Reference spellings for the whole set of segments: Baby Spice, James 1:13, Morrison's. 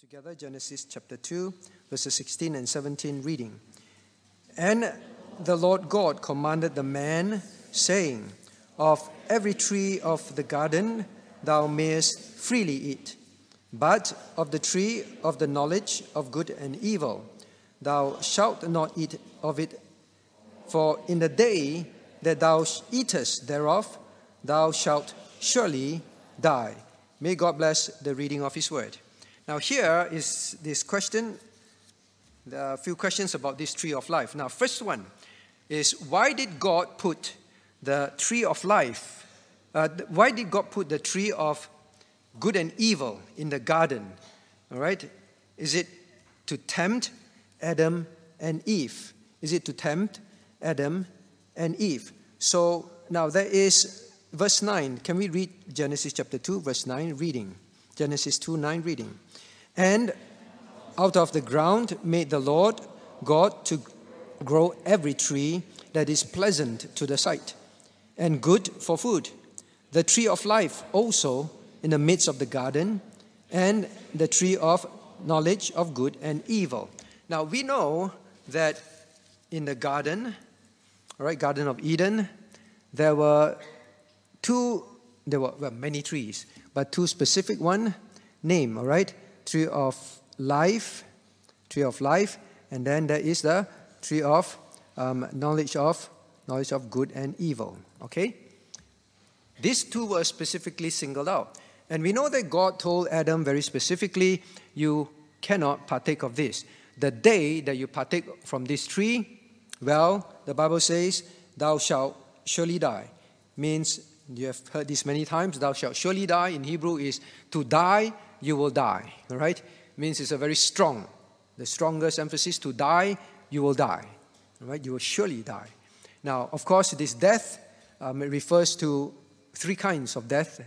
Together, Genesis chapter 2, verses 16 and 17, reading. And the Lord God commanded the man, saying, Of every tree of the garden thou mayest freely eat, but of the tree of the knowledge of good and evil thou shalt not eat of it, for in the day that thou eatest thereof thou shalt surely die. May God bless the reading of his word. Now here is this question, a few questions about this tree of life. Now first one is, why did God put the tree of good and evil in the garden? All right, is it to tempt Adam and Eve? So now there is verse 9. Can we read Genesis chapter 2, verse 9 reading? Genesis 2:9 reading. And out of the ground made the Lord God to grow every tree that is pleasant to the sight and good for food, the tree of life also in the midst of the garden, and the tree of knowledge of good and evil. Now we know that in the garden, all right, Garden of Eden, there were many trees, but two specific one, name, all right? Tree of life, and then there is the tree of knowledge of good and evil, okay? These two were specifically singled out. And we know that God told Adam very specifically, you cannot partake of this. The day that you partake from this tree, well, the Bible says, thou shalt surely die, means you have heard this many times. Thou shalt surely die. In Hebrew is to die, you will die. All right? Means it's a very strong, the strongest emphasis, to die, you will die. All right? You will surely die. Now, of course, this death it refers to three kinds of death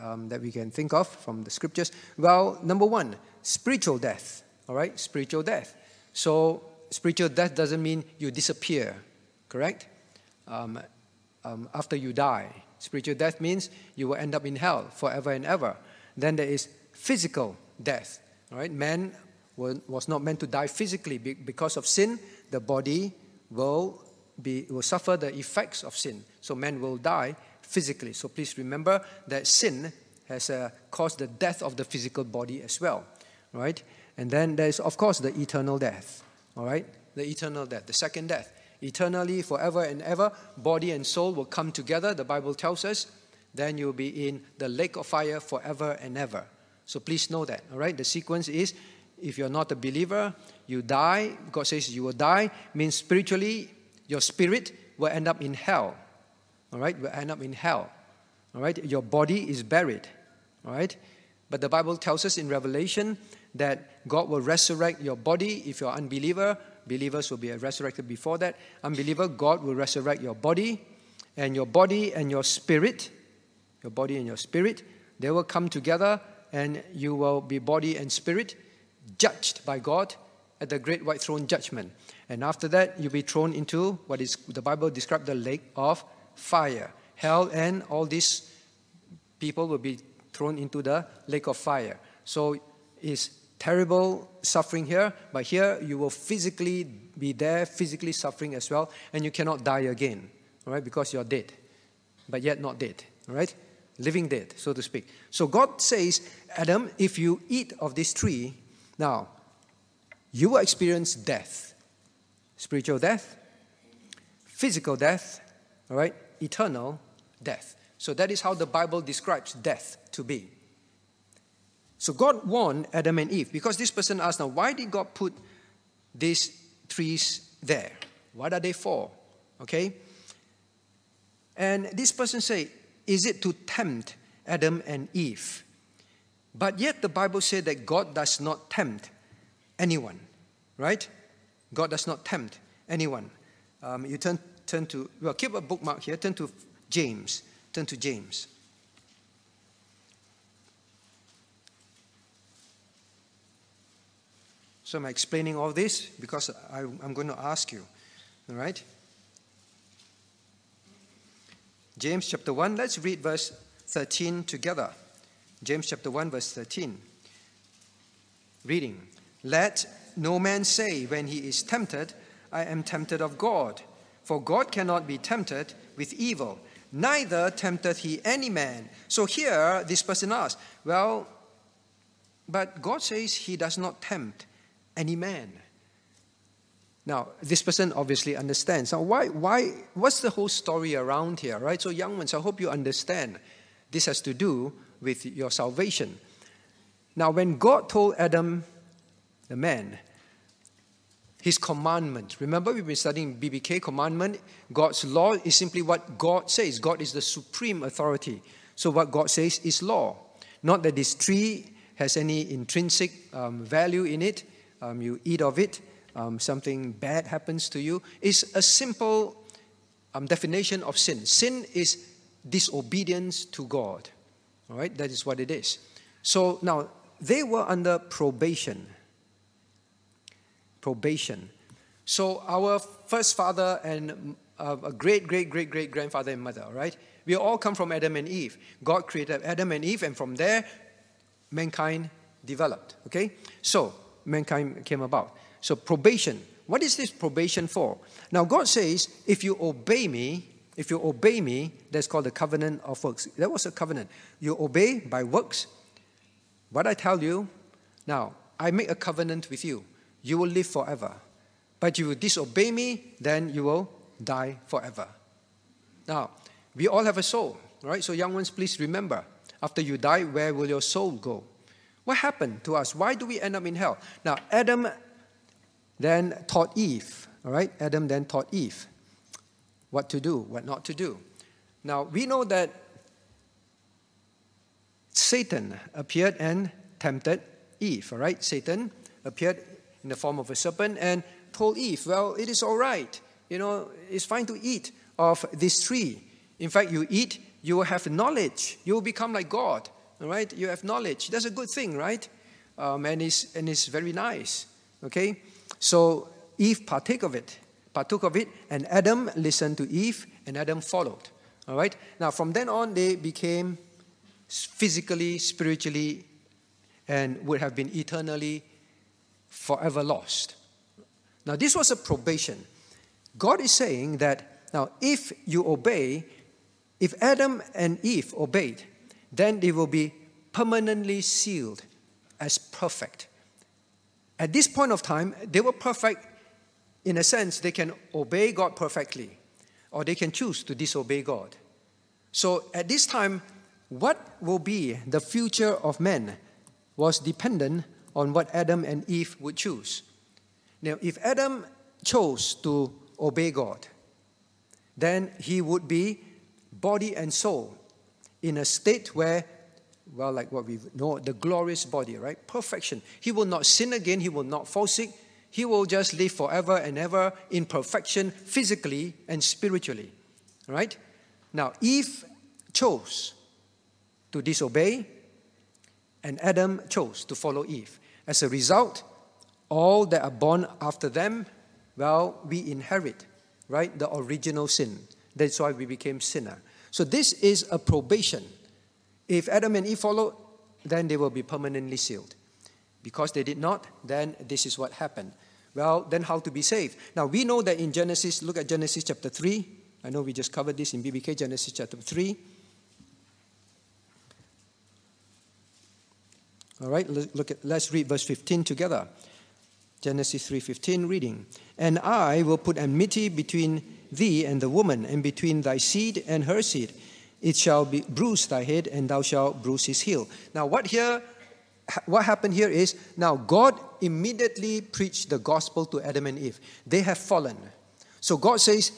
that we can think of from the scriptures. Well, number one, spiritual death. All right? Spiritual death. So, spiritual death doesn't mean you disappear. Correct? After you die. Spiritual death means you will end up in hell forever and ever. Then there is physical death. All right? Man was not meant to die physically. Because of sin, the body will suffer the effects of sin. So man will die physically. So please remember that sin has caused the death of the physical body as well. All right? And then there is, of course, the eternal death. All right? The eternal death, the second death. Eternally, forever and ever, body and soul will come together, the Bible tells us. Then you'll be in the lake of fire forever and ever. So please know that, all right? The sequence is, if you're not a believer, you die. God says you will die, means spiritually, your spirit will end up in hell, all right? Will end up in hell, all right? Your body is buried, all right? But the Bible tells us in Revelation that God will resurrect your body. If you're an unbeliever, believers will be resurrected before that. Unbeliever, God will resurrect your body, and your body and your spirit, they will come together, and you will be body and spirit judged by God at the great white throne judgment. And after that, you'll be thrown into what is the Bible described the lake of fire. Hell and all these people will be thrown into the lake of fire. So it's terrible suffering here, but here you will physically be there, physically suffering as well, and you cannot die again, all right, because you're dead, but yet not dead, all right, living dead, so to speak. So God says, Adam, if you eat of this tree, now, you will experience death, spiritual death, physical death, all right, eternal death. So that is how the Bible describes death to be. So God warned Adam and Eve, because this person asked, now, why did God put these trees there? What are they for? Okay? And this person said, is it to tempt Adam and Eve? But yet the Bible said that God does not tempt anyone, right? God does not tempt anyone. You turn to, well, keep a bookmark here, turn to James. So I'm explaining all this because I'm going to ask you, all right? James chapter 1, let's read verse 13 together. James chapter 1, verse 13. Reading, "Let no man say when he is tempted, I am tempted of God. For God cannot be tempted with evil, neither tempteth he any man." So here, this person asks, well, but God says he does not tempt any man. Now, this person obviously understands. Now, what's the whole story around here, right? So young ones, I hope you understand. This has to do with your salvation. Now, when God told Adam, the man, his commandment. Remember, we've been studying BBK commandment. God's law is simply what God says. God is the supreme authority. So what God says is law. Not that this tree has any intrinsic value in it. You eat of it, something bad happens to you. It's a simple definition of sin. Sin is disobedience to God. All right, that is what it is. So now, they were under probation. Probation. So our first father and a great-great-great-great-grandfather and mother, right? We all come from Adam and Eve. God created Adam and Eve, and from there, mankind developed, okay? So, mankind came about. So, probation. What is this probation for? Now, God says, if you obey me, that's called the covenant of works. That was a covenant. You obey by works. What I tell you, now, I make a covenant with you. You will live forever. But you will disobey me, then you will die forever. Now, we all have a soul, right? So young ones, please remember, after you die, where will your soul go? What happened to us? Why do we end up in hell? Now, Adam then taught Eve, all right? Adam then taught Eve what to do, what not to do. Now, we know that Satan appeared and tempted Eve, all right? Satan appeared in the form of a serpent and told Eve, well, it is all right. You know, it's fine to eat of this tree. In fact, you eat, you will have knowledge. You will become like God, all right? You have knowledge. That's a good thing, right? And it's very nice, okay? So Eve partook of it, and Adam listened to Eve, and Adam followed, all right? Now, from then on, they became physically, spiritually, and would have been eternally forever lost. Now, this was a probation. God is saying that, now, if you obey, if Adam and Eve obeyed, then they will be permanently sealed as perfect. At this point of time, they were perfect. In a sense, they can obey God perfectly, or they can choose to disobey God. So, at this time, what will be the future of man was dependent on what Adam and Eve would choose. Now, if Adam chose to obey God, then he would be body and soul in a state where, well, like what we know, the glorious body, right? Perfection. He will not sin again. He will not fall sick. He will just live forever and ever in perfection, physically and spiritually, right? Now, Eve chose to disobey, and Adam chose to follow Eve. As a result, all that are born after them, well, we inherit, right, the original sin. That's why we became sinner. So this is a probation. If Adam and Eve followed, then they will be permanently sealed. Because they did not, then this is what happened. Well, then how to be saved? Now, we know that in Genesis, look at Genesis chapter 3. I know we just covered this in BBK, Genesis chapter 3. All right, let's read verse 15 together. Genesis 3:15, reading. "And I will put enmity between thee and the woman, and between thy seed and her seed. It shall bruise thy head, and thou shalt bruise his heel." Now, what happened here is, now God immediately preached the gospel to Adam and Eve. They have fallen. So God says,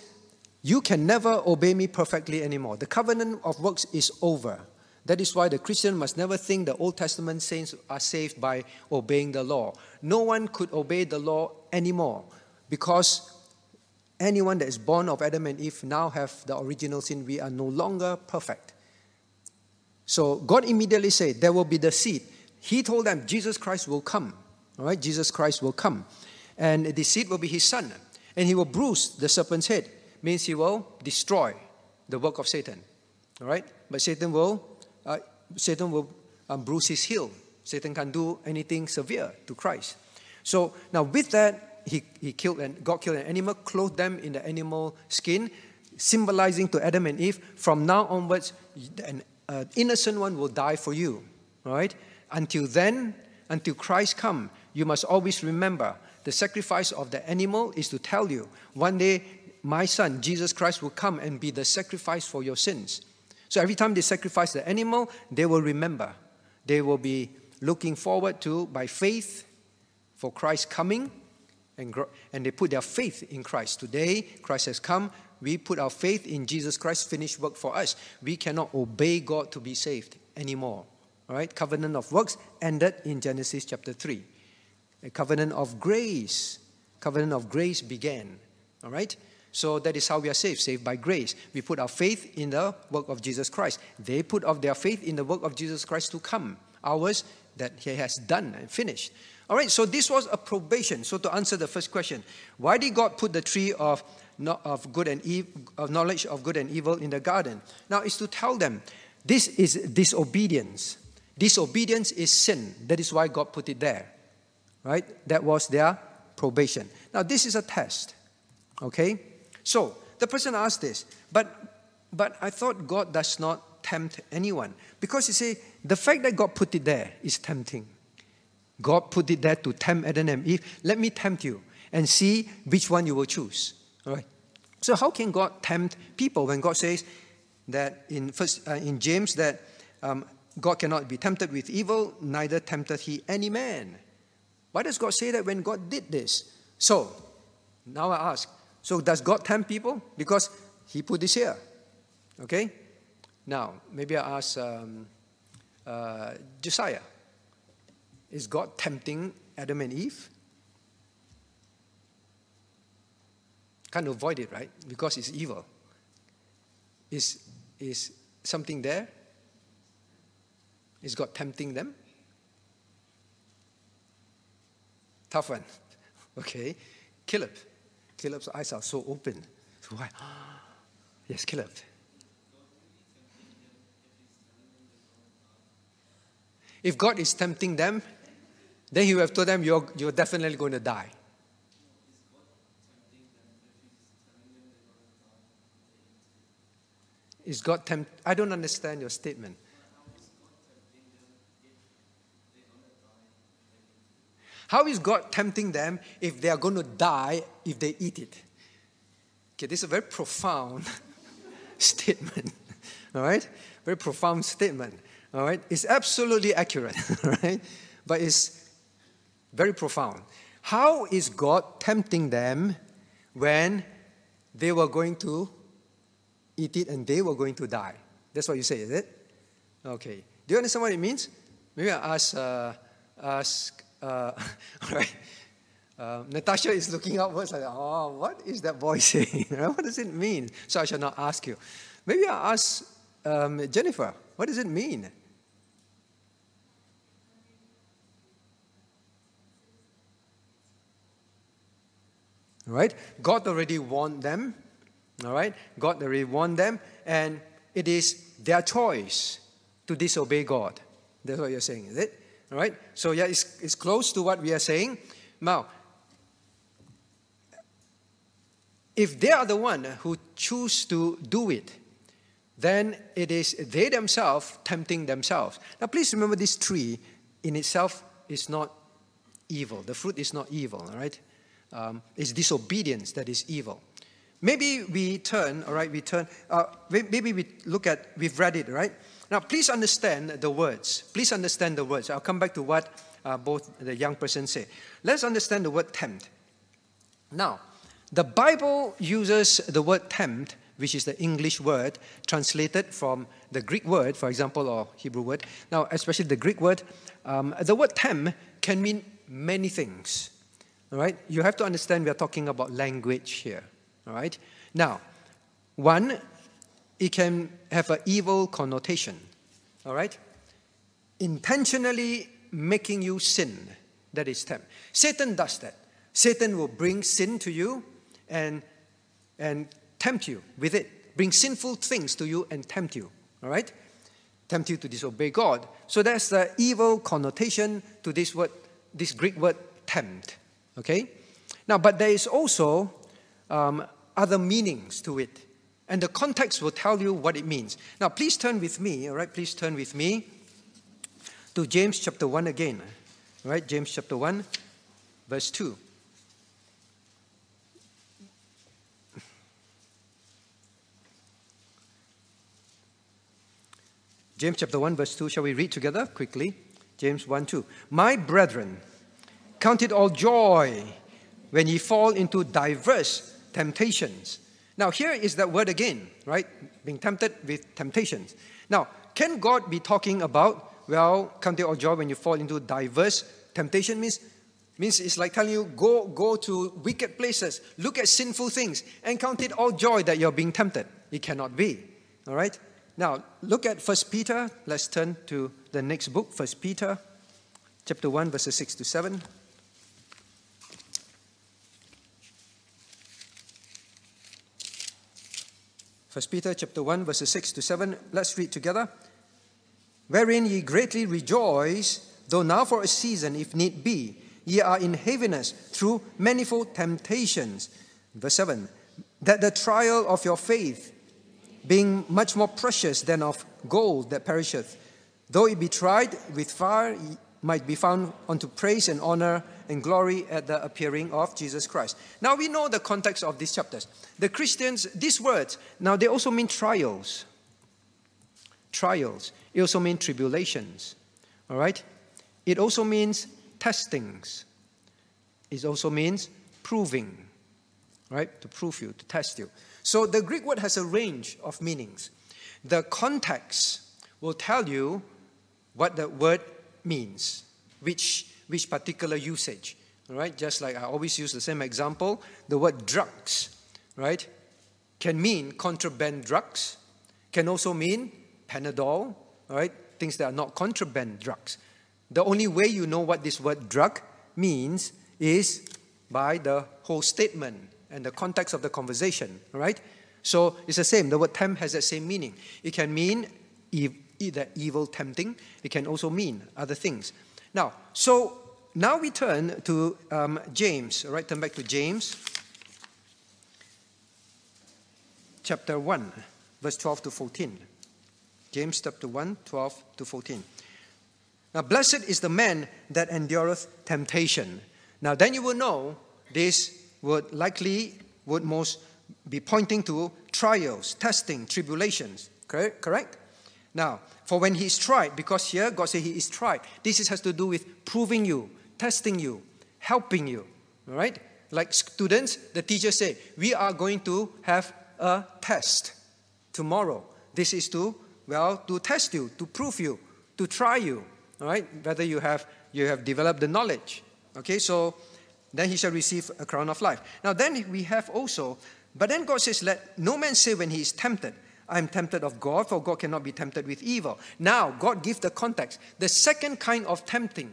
you can never obey me perfectly anymore. The covenant of works is over. That is why the Christian must never think the Old Testament saints are saved by obeying the law. No one could obey the law anymore, because anyone that is born of Adam and Eve now have the original sin. We are no longer perfect. So God immediately said, there will be the seed. He told them, Jesus Christ will come. All right, Jesus Christ will come. And the seed will be his son. And he will bruise the serpent's head. Means he will destroy the work of Satan. All right, but Satan will bruise his heel. Satan can't do anything severe to Christ. So now with that, God killed an animal, clothed them in the animal skin, symbolizing to Adam and Eve, from now onwards, an innocent one will die for you, right? Until then, until Christ come, you must always remember the sacrifice of the animal is to tell you, one day my son, Jesus Christ, will come and be the sacrifice for your sins. So every time they sacrifice the animal, they will remember. They will be looking forward to, by faith, for Christ coming, and they put their faith in Christ. Today, Christ has come. We put our faith in Jesus Christ's finished work for us. We cannot obey God to be saved anymore. All right? Covenant of works ended in Genesis chapter 3. A covenant of grace. Covenant of grace began. All right? So that is how we are saved. Saved by grace. We put our faith in the work of Jesus Christ. They put their faith in the work of Jesus Christ to come. Ours that he has done and finished. All right, so this was a probation. So to answer the first question, why did God put the tree of knowledge of good and evil in the garden? Now, it's to tell them, this is disobedience. Disobedience is sin. That is why God put it there, right? That was their probation. Now, this is a test, okay? So, the person asked this, but I thought God does not tempt anyone. Because you see, the fact that God put it there is tempting. God put it there to tempt Adam and Eve. Let me tempt you and see which one you will choose. All right. So how can God tempt people when God says that in James that God cannot be tempted with evil, neither tempteth he any man? Why does God say that when God did this? So now I ask, so does God tempt people? Because he put this here. Okay. Now maybe I ask Josiah. Is God tempting Adam and Eve? Can't avoid it, right? Because it's evil. Is something there? Is God tempting them? Tough one. Okay. Caleb. Caleb's eyes are so open. So why? Yes, Caleb. If God is tempting them, then he will have told them, you're definitely going to die. Is God tempting? I don't understand your statement. How is God tempting them if they are going to die if they eat it? Okay, this is a very profound statement. All right? Very profound statement. All right? It's absolutely accurate. All right? But it's very profound. How is God tempting them when they were going to eat it and they were going to die? That's what you say, is it? Okay. Do you understand what it means? Maybe I ask, all right. Natasha is looking upwards like, oh, what is that boy saying? What does it mean? So I shall not ask you. Maybe I ask Jennifer, what does it mean? All right, God already warned them. All right, God already warned them, and it is their choice to disobey God. That's what you're saying, is it? All right, so yeah, it's close to what we are saying. Now, if they are the one who choose to do it, then it is they themselves tempting themselves. Now, please remember this tree in itself is not evil. The fruit is not evil, all right? It's disobedience that is evil. Maybe we turn, all right, we turn, maybe we look at, we've read it, right? Now, please understand the words. Please understand the words. I'll come back to what both the young person say. Let's understand the word tempt. Now, the Bible uses the word tempt, which is the English word, translated from the Greek word, for example, or Hebrew word. Now, especially the Greek word, the word tempt can mean many things. All right, you have to understand we are talking about language here. All right, now, one, it can have an evil connotation. All right, intentionally making you sin, that is tempt. Satan does that. Satan will bring sin to you and tempt you with it. Bring sinful things to you and tempt you. All right, tempt you to disobey God. So that's the evil connotation to this word, this Greek word tempt. Okay? Now, but there is also other meanings to it. And the context will tell you what it means. Now, please turn with me, all right? Please turn with me to James chapter 1 again. All right, James chapter 1, verse 2. James chapter 1, verse 2. Shall we read together quickly? James 1, 2. My brethren, count it all joy when ye fall into diverse temptations. Now, here is that word again, right? Being tempted with temptations. Now, can God be talking about, well, count it all joy when you fall into diverse temptation? Means it's like telling you, go to wicked places, look at sinful things, and count it all joy that you're being tempted. It cannot be, all right? Now, look at 1 Peter. Let's turn to the next book, 1 Peter, chapter 1, verses 6 to 7. 1 Peter, chapter 1, verses 6 to 7. Let's read together. Wherein ye greatly rejoice, though now for a season, if need be, ye are in heaviness through manifold temptations. Verse 7. That the trial of your faith, being much more precious than of gold that perisheth, though it be tried with fire, might be found unto praise and honor and glory at the appearing of Jesus Christ. Now we know the context of these chapters. The Christians, these words, now they also mean trials. Trials. It also means tribulations. All right? It also means testings. It also means proving. Right? To prove you, to test you. So the Greek word has a range of meanings. The context will tell you what the word means, which particular usage, all right? Just like I always use the same example, the word drugs, right, can mean contraband drugs, can also mean Panadol, all right, things that are not contraband drugs. The only way you know what this word drug means is by the whole statement and the context of the conversation, all right? So it's the same. The word tempt has that same meaning. It can mean either evil tempting. It can also mean other things. Now, so now we turn to James, all right? Turn back to James, chapter 1, verse 12 to 14. James chapter 1, 12 to 14. Now, blessed is the man that endureth temptation. Now, then you will know this would likely, would most be pointing to trials, testing, tribulations, correct? Now, for when he is tried, because here God says he is tried, this has to do with proving you, testing you, helping you, all right? Like students, the teachers say, we are going to have a test tomorrow. This is to, well, to test you, to prove you, to try you, all right? Whether you have developed the knowledge, okay? So then he shall receive a crown of life. Now then we have also, but then God says, let no man say when he is tempted, I am tempted of God, for God cannot be tempted with evil. Now, God gives the context. The second kind of tempting,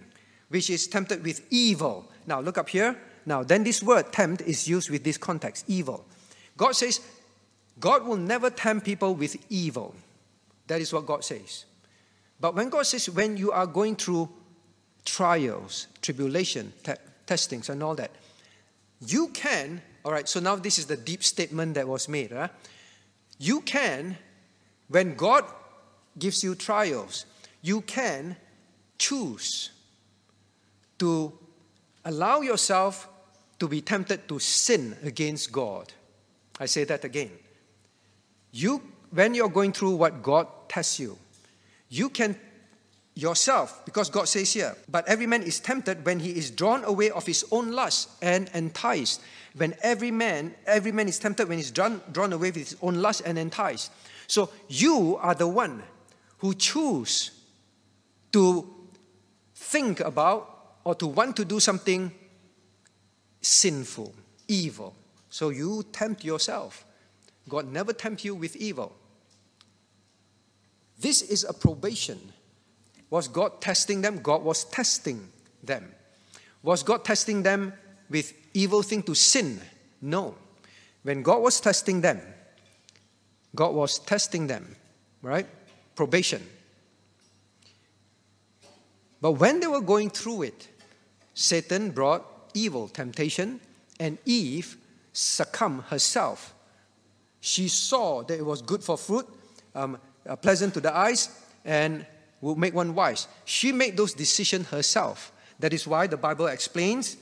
which is tempted with evil. Now, look up here. Now, then this word tempt is used with this context, evil. God says, God will never tempt people with evil. That is what God says. But when God says, when you are going through trials, tribulation, testings and all that, you can, all right, so now this is the deep statement that was made, huh? You can, when God gives you trials, you can choose to allow yourself to be tempted to sin against God. I say that again. You, when you're going through what God tests you, you can yourself, because God says here, but every man is tempted when he is drawn away of his own lust and enticed. When every man is tempted when he's drawn away with his own lust and enticed. So you are the one who choose to think about or to want to do something sinful, evil. So you tempt yourself. God never tempts you with evil. This is a probation. Was God testing them? God was testing them. Was God testing them with evil thing to sin? No. When God was testing them, right? Probation. But when they were going through it, Satan brought evil temptation, and Eve succumbed herself. She saw that it was good for fruit, pleasant to the eyes, and will make one wise. She made those decisions herself. That is why the Bible explains,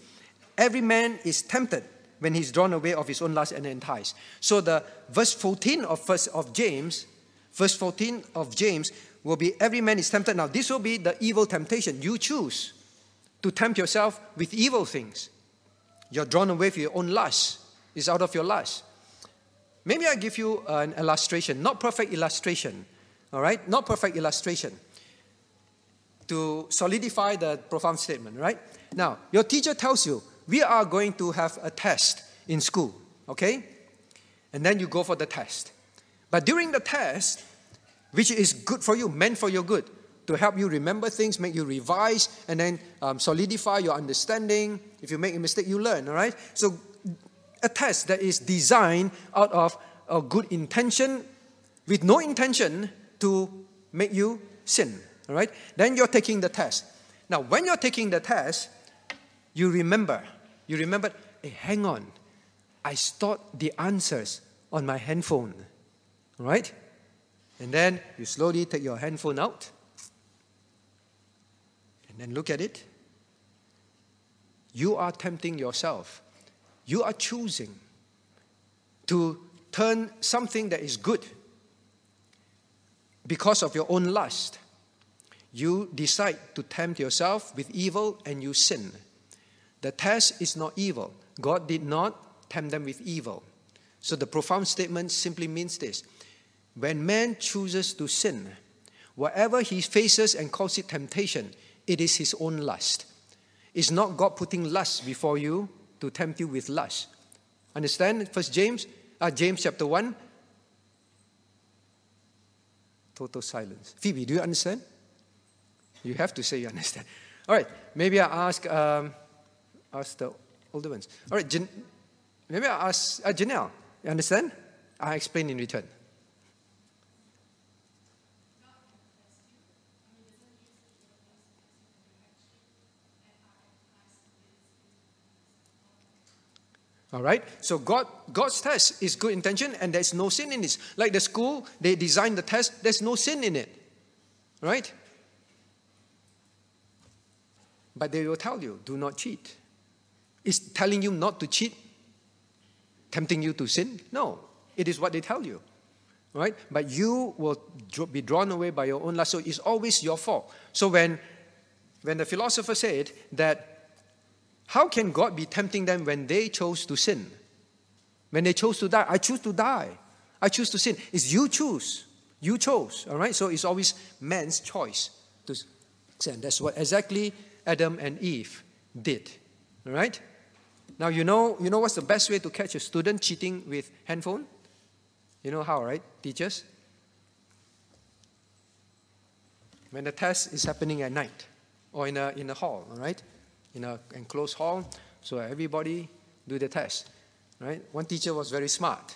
every man is tempted when he's drawn away of his own lust and enticed. So the verse 14 of James, verse 14 of James will be, every man is tempted. Now this will be the evil temptation. You choose to tempt yourself with evil things. You're drawn away with your own lust. It's out of your lust. Maybe I give you an illustration, not perfect illustration, all right? Not perfect illustration. To solidify the profound statement, right? Now, your teacher tells you, we are going to have a test in school, okay? And then you go for the test. But during the test, which is good for you, meant for your good, to help you remember things, make you revise, and then solidify your understanding. If you make a mistake, you learn, all right? So a test that is designed out of a good intention, with no intention to make you sin, all right? Then you're taking the test. Now, when you're taking the test, you remember, hey, hang on, I stored the answers on my handphone, all right? And then you slowly take your handphone out, and look at it. You are tempting yourself. You are choosing to turn something that is good because of your own lust. You decide to tempt yourself with evil and you sin. The test is not evil. God did not tempt them with evil. So the profound statement simply means this. When man chooses to sin, whatever he faces and calls it temptation, it is his own lust. It's not God putting lust before you to tempt you with lust. Understand? First James chapter 1. Total silence. Phoebe, do you understand? You have to say you understand. All right. Maybe I ask the older ones. All right. Maybe I ask Janelle. You understand? I explain in return. All right, so God's test is good intention and there's no sin in it. Like the school, they designed the test, there's no sin in it, right? But they will tell you, do not cheat. Is telling you not to cheat tempting you to sin? No, it is what they tell you, right? But you will be drawn away by your own lust, so it's always your fault. So when the philosopher said that, how can God be tempting them when they chose to sin? When they chose to die? I choose to die. I choose to sin. It's you choose. You chose. All right? So it's always man's choice to sin. That's what exactly Adam and Eve did. All right? Now, you know what's the best way to catch a student cheating with handphone? You know how, right, teachers? When the test is happening at night or in a hall, all right? In an enclosed hall, so everybody do the test, right? One teacher was very smart,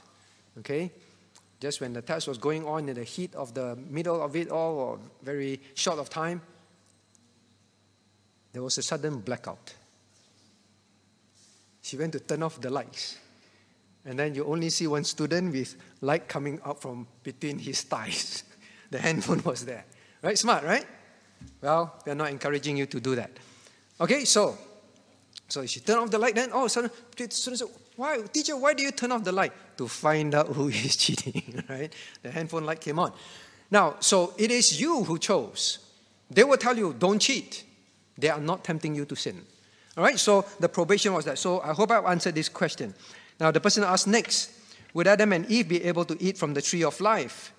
okay? Just when the test was going on in the heat of the middle of it all, or very short of time, there was a sudden blackout. She went to turn off the lights, and then you only see one student with light coming up from between his thighs. The handphone was there, right? Smart, right? Well, we are not encouraging you to do that. Okay, so she turned off the light, then all of a sudden, the student said, why, teacher, why do you turn off the light? To find out who is cheating, right? The handphone light came on. Now, so it is you who chose. They will tell you, don't cheat. They are not tempting you to sin. All right, so the probation was that. So I hope I've answered this question. Now, the person asked next, would Adam and Eve be able to eat from the tree of life?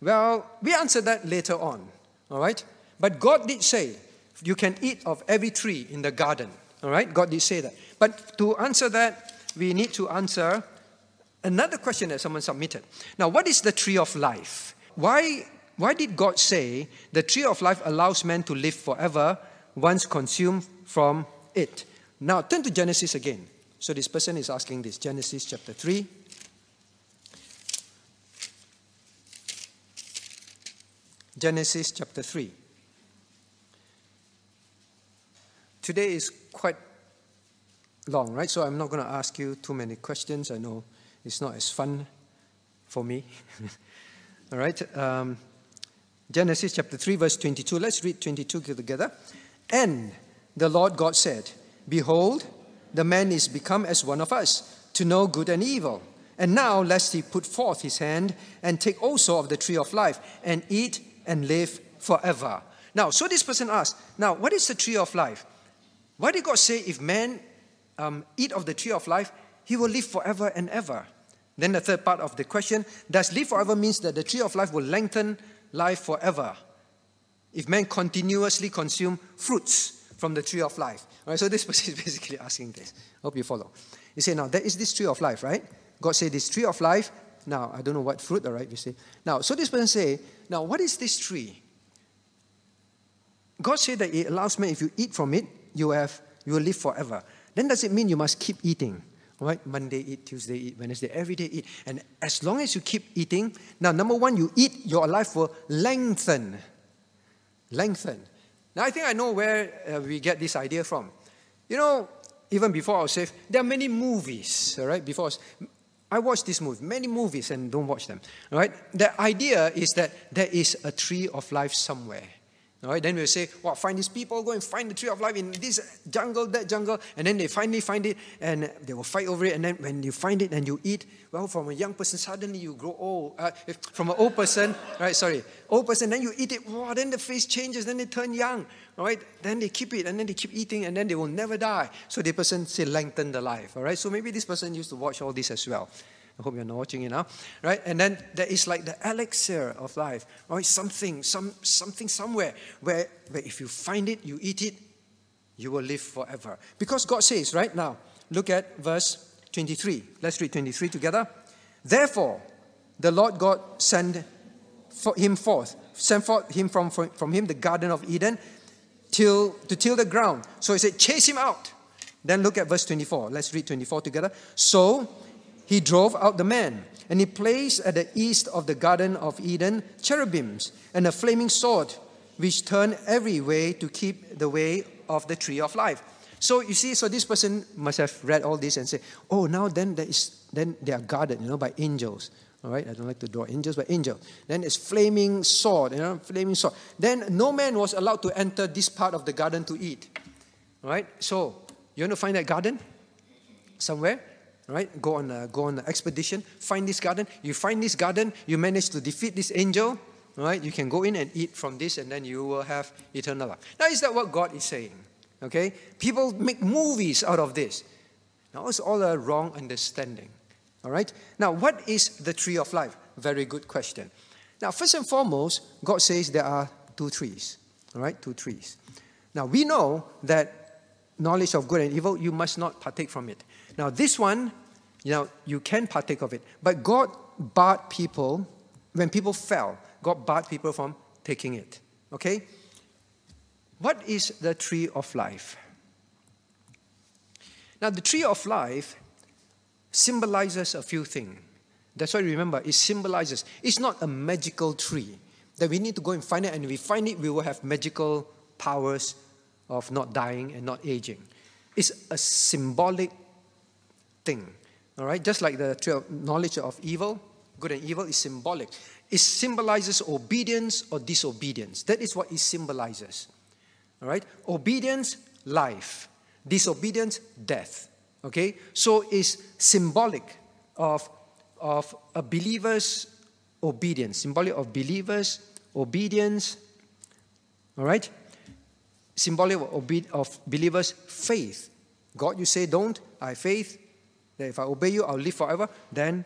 Well, we answered that later on, all right? But God did say, you can eat of every tree in the garden. All right? God did say that. But to answer that, we need to answer another question that someone submitted. Now, what is the tree of life? Why did God say the tree of life allows man to live forever once consumed from it? Now, turn to Genesis again. So this person is asking this. Genesis chapter 3. Genesis chapter 3. Today is quite long, right? So I'm not going to ask you too many questions. I know it's not as fun for me. All right. Genesis chapter 3, verse 22. Let's read 22 together. And the Lord God said, Behold, the man is become as one of us, to know good and evil. And now lest he put forth his hand and take also of the tree of life and eat and live forever. Now, so this person asked, now, what is the tree of life? Why did God say if man eat of the tree of life, he will live forever and ever? Then the third part of the question, does live forever means that the tree of life will lengthen life forever if man continuously consume fruits from the tree of life? All right, so this person is basically asking this. Hope you follow. You say, now, there is this tree of life, right? God said this tree of life. Now, I don't know what fruit, all right, we say. Now, so this person say, now, what is this tree? God said that it allows man, if you eat from it, you will live forever. Then does it mean you must keep eating? All right, Monday eat, Tuesday eat, Wednesday, every day eat. And as long as you keep eating, now, number one, you eat, your life will lengthen. Lengthen. Now, I think I know where we get this idea from. You know, even before I was saved, there are many movies, all right? Before I watched this movie, many movies, and don't watch them, all right? The idea is that there is a tree of life somewhere, all right? Then we'll say, well, find these people, go and find the tree of life in this jungle, that jungle, and then they finally find it, and they will fight over it, and then when you find it and you eat, well, from a young person, suddenly you grow old. From an old person, right, sorry, old person, then you eat it, wow, then the face changes, then they turn young, all right? Then they keep it, and then they keep eating, and then they will never die. So the person say, lengthen the life, all right? So maybe this person used to watch all this as well. I hope you're not watching it now, right? And then there is like the elixir of life, right? Something somewhere where if you find it, you eat it, you will live forever. Because God says, right now, look at verse 23. Let's read 23 together. Therefore, the Lord God sent forth him from him the Garden of Eden to till the ground. So he said, chase him out. Then look at verse 24. Let's read 24 together. So he drove out the man, and he placed at the east of the Garden of Eden cherubims and a flaming sword, which turned every way to keep the way of the tree of life. So you see, so this person must have read all this and say, oh, now then they are guarded, you know, by angels. All right, I don't like to draw angels, but angels. Then it's flaming sword, you know, flaming sword. Then no man was allowed to enter this part of the garden to eat. All right, so you want to find that garden somewhere? Right? Go on an expedition, find this garden. You find this garden, you manage to defeat this angel, right? You can go in and eat from this, and then you will have eternal life. Now, is that what God is saying? Okay? People make movies out of this. Now, it's all a wrong understanding. All right? Now, what is the tree of life? Very good question. Now, first and foremost, God says there are two trees. All right? Two trees. Now, we know that knowledge of good and evil, you must not partake from it. Now, this one, you know, you can partake of it. But God barred people, when people fell, God barred people from taking it. Okay? What is the tree of life? Now, the tree of life symbolizes a few things. That's why, remember, it symbolizes. It's not a magical tree that we need to go and find it, and if we find it, we will have magical powers of not dying and not aging. It's a symbolic thing, all right? Just like the tree of knowledge of evil, good and evil is symbolic. It symbolizes obedience or disobedience. That is what it symbolizes, all right? Obedience, life. Disobedience, death, okay? So it's symbolic of a believer's obedience, symbolic of believer's obedience, all right? Symbolic of believers' faith. God, you say, don't. I have faith that if I obey you, I'll live forever. Then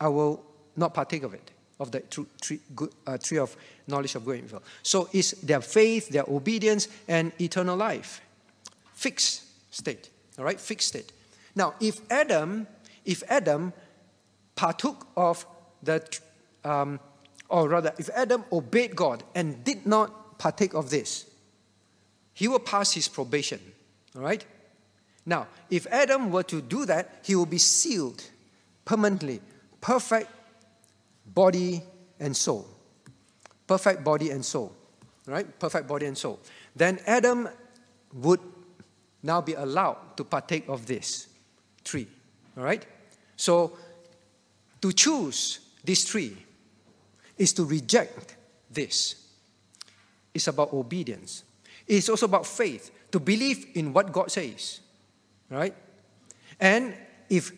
I will not partake of it, of the tree of knowledge of good and evil. So it's their faith, their obedience, and eternal life. Fixed state. All right? Fixed state. Now, if Adam partook of if Adam obeyed God and did not partake of this, he will pass his probation, all right? Now, if Adam were to do that, he will be sealed permanently. Perfect body and soul. Perfect body and soul, right? Perfect body and soul. Then Adam would now be allowed to partake of this tree. All right? So to choose this tree is to reject this. It's about obedience. It's also about faith, to believe in what God says. Right? And if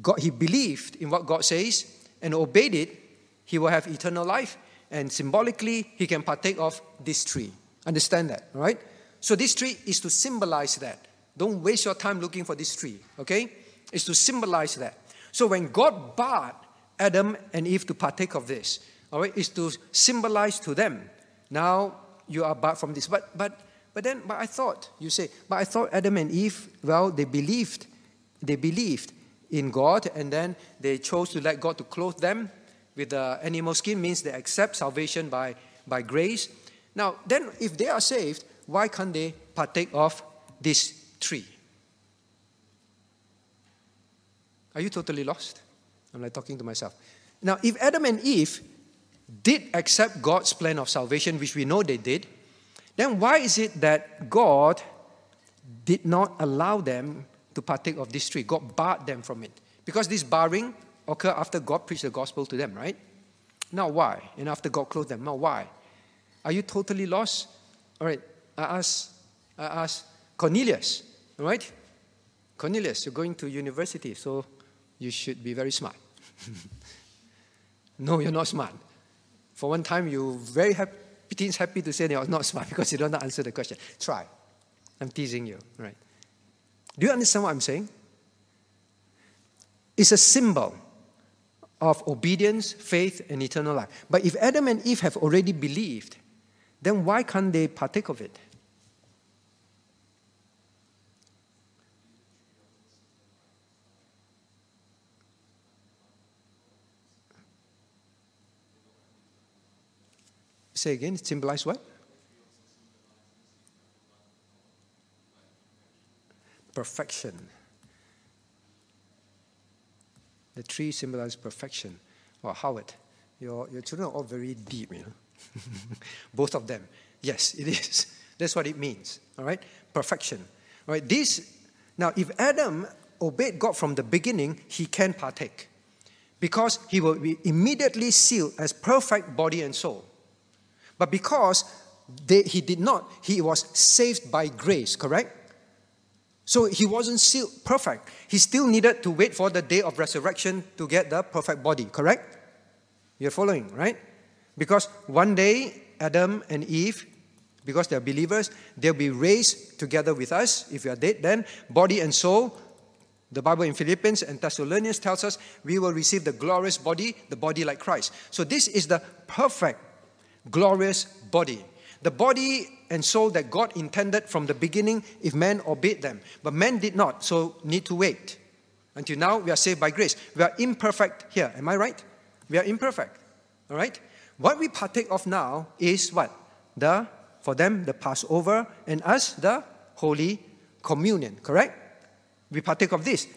God, he believed in what God says and obeyed it, he will have eternal life, and symbolically, he can partake of this tree. Understand that, right? So this tree is to symbolize that. Don't waste your time looking for this tree, okay? It's to symbolize that. So when God barred Adam and Eve to partake of this, all right, it's to symbolize to them, now you are barred from this. But I thought, you say, but I thought Adam and Eve, well, they believed in God, and then they chose to let God to clothe them with the animal skin, means they accept salvation by grace. Now, then if they are saved, why can't they partake of this tree? Are you totally lost? I'm like talking to myself. Now, if Adam and Eve did accept God's plan of salvation, which we know they did, then why is it that God did not allow them to partake of this tree? God barred them from it. Because this barring occurred after God preached the gospel to them, right? Now why? And after God clothed them, now why? Are you totally lost? All right, I asked Cornelius, all right? Cornelius, you're going to university, so you should be very smart. No, you're not smart. For one time, you're very happy, teens happy to say you're not smart because you don't answer the question. Try. I'm teasing you, all right? Do you understand what I'm saying? It's a symbol of obedience, faith, and eternal life. But if Adam and Eve have already believed, then why can't they partake of it? Say again, it symbolizes what? Perfection. The tree symbolizes perfection. Wow, Howard, your children are all very deep, you know. Both of them. Yes, it is. That's what it means. All right? Perfection. All right? This, now, if Adam obeyed God from the beginning, he can partake. Because he will be immediately sealed as perfect body and soul. But because he did not, he was saved by grace, correct? So he wasn't sealed perfect. He still needed to wait for the day of resurrection to get the perfect body, correct? You're following, right? Because one day, Adam and Eve, because they're believers, they'll be raised together with us. If we are dead then, body and soul, the Bible in Philippians and Thessalonians tells us, we will receive the glorious body, the body like Christ. So this is the perfect, glorious body. The body and soul that God intended from the beginning if man obeyed them. But man did not, so need to wait. Until now, we are saved by grace. We are imperfect here. Am I right? We are imperfect. All right? What we partake of now is what? For them, the Passover, and us, the Holy Communion. Correct? We partake of this.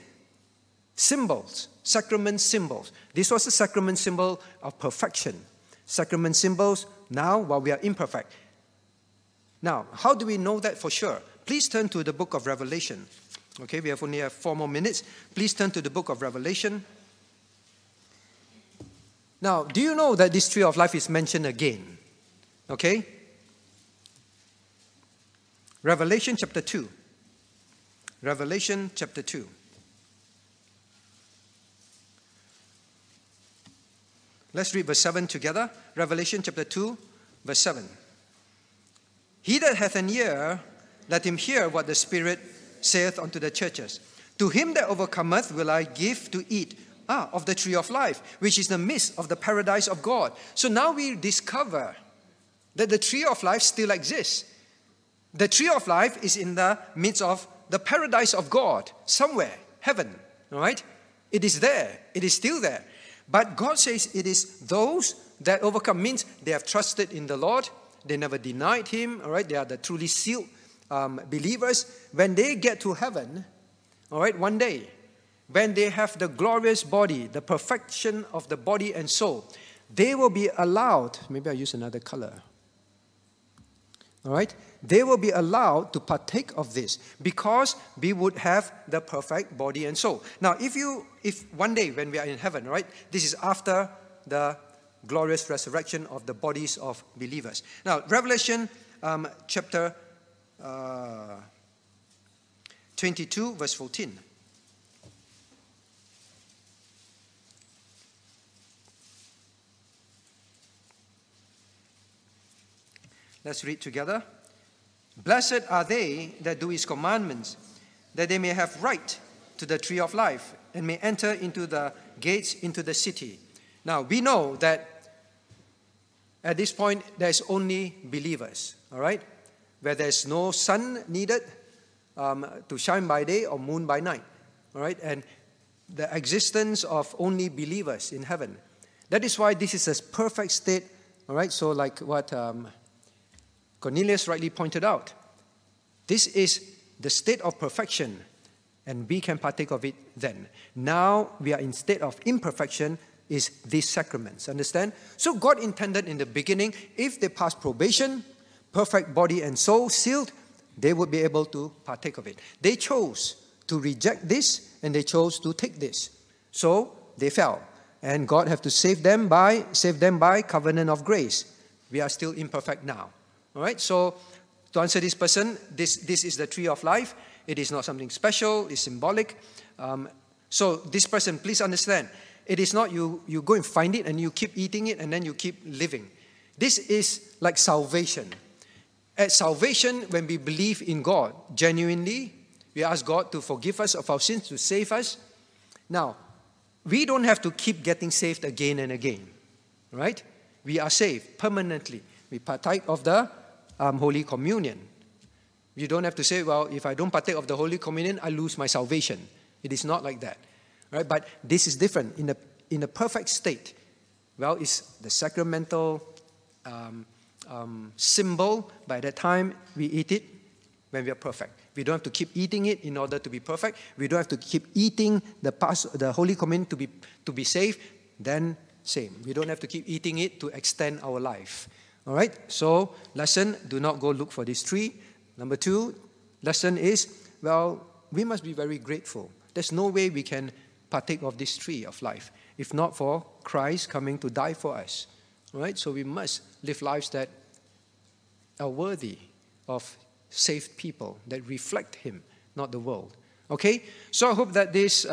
Symbols. Sacrament symbols. This was the sacrament symbol of perfection. Sacrament symbols now while we are imperfect. Now, how do we know that for sure? Please turn to the book of Revelation. Okay, we only have 4 more minutes. Please turn to the book of Revelation. Now, do you know that this tree of life is mentioned again? Okay? Revelation chapter 2. Revelation chapter 2. Let's read verse 7 together. Revelation chapter 2, verse 7. He that hath an ear, let him hear what the Spirit saith unto the churches. To him that overcometh will I give to eat of the tree of life, which is the midst of the paradise of God. So now we discover that the tree of life still exists. The tree of life is in the midst of the paradise of God, somewhere, heaven, all right? It is there. It is still there. But God says it is those that overcome, means they have trusted in the Lord. They never denied Him, all right? They are the truly sealed believers. When they get to heaven, all right, one day, when they have the glorious body, the perfection of the body and soul, they will be allowed, maybe I'll use another color. All right? They will be allowed to partake of this because we would have the perfect body and soul. Now, if one day when we are in heaven, right, this is after the glorious resurrection of the bodies of believers. Now, Revelation chapter 22, verse 14. Let's read together. Blessed are they that do his commandments, that they may have right to the tree of life and may enter into the gates into the city. Now, we know that at this point, there's only believers, all right? Where there's no sun needed to shine by day or moon by night, all right? And the existence of only believers in heaven. That is why this is a perfect state, all right? So like what Cornelius rightly pointed out, this is the state of perfection, and we can partake of it then. Now we are in state of imperfection, is these sacraments, understand? So God intended in the beginning, if they pass probation, perfect body and soul sealed, they would be able to partake of it. They chose to reject this, and they chose to take this. So they fell, and God had to save them by covenant of grace. We are still imperfect now. All right, so to answer this person, this is the tree of life. It is not something special, it's symbolic. So this person, please understand, it is not you go and find it and you keep eating it and then you keep living. This is like salvation. At salvation, when we believe in God genuinely, we ask God to forgive us of our sins, to save us. Now, we don't have to keep getting saved again and again, right? We are saved permanently. We partake of the Holy Communion. You don't have to say, well, if I don't partake of the Holy Communion, I lose my salvation. It is not like that, right? But this is different. In a perfect state, well, it's the sacramental symbol. By the time we eat it, when we are perfect. We don't have to keep eating it in order to be perfect. We don't have to keep eating the Holy Communion to be saved. Then, same. We don't have to keep eating it to extend our life. All right? So, lesson, do not go look for this tree. Number two, lesson is, well, we must be very grateful. There's no way we can partake of this tree of life if not for Christ coming to die for us. All right? So we must live lives that are worthy of saved people, that reflect Him, not the world. Okay? So I hope that this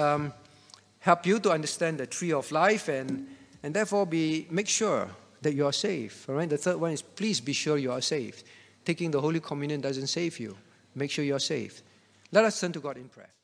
helped you to understand the tree of life and therefore make sure that you are saved. All right? The third one is, please be sure you are saved. Taking the Holy Communion doesn't save you. Make sure you are saved. Let us turn to God in prayer.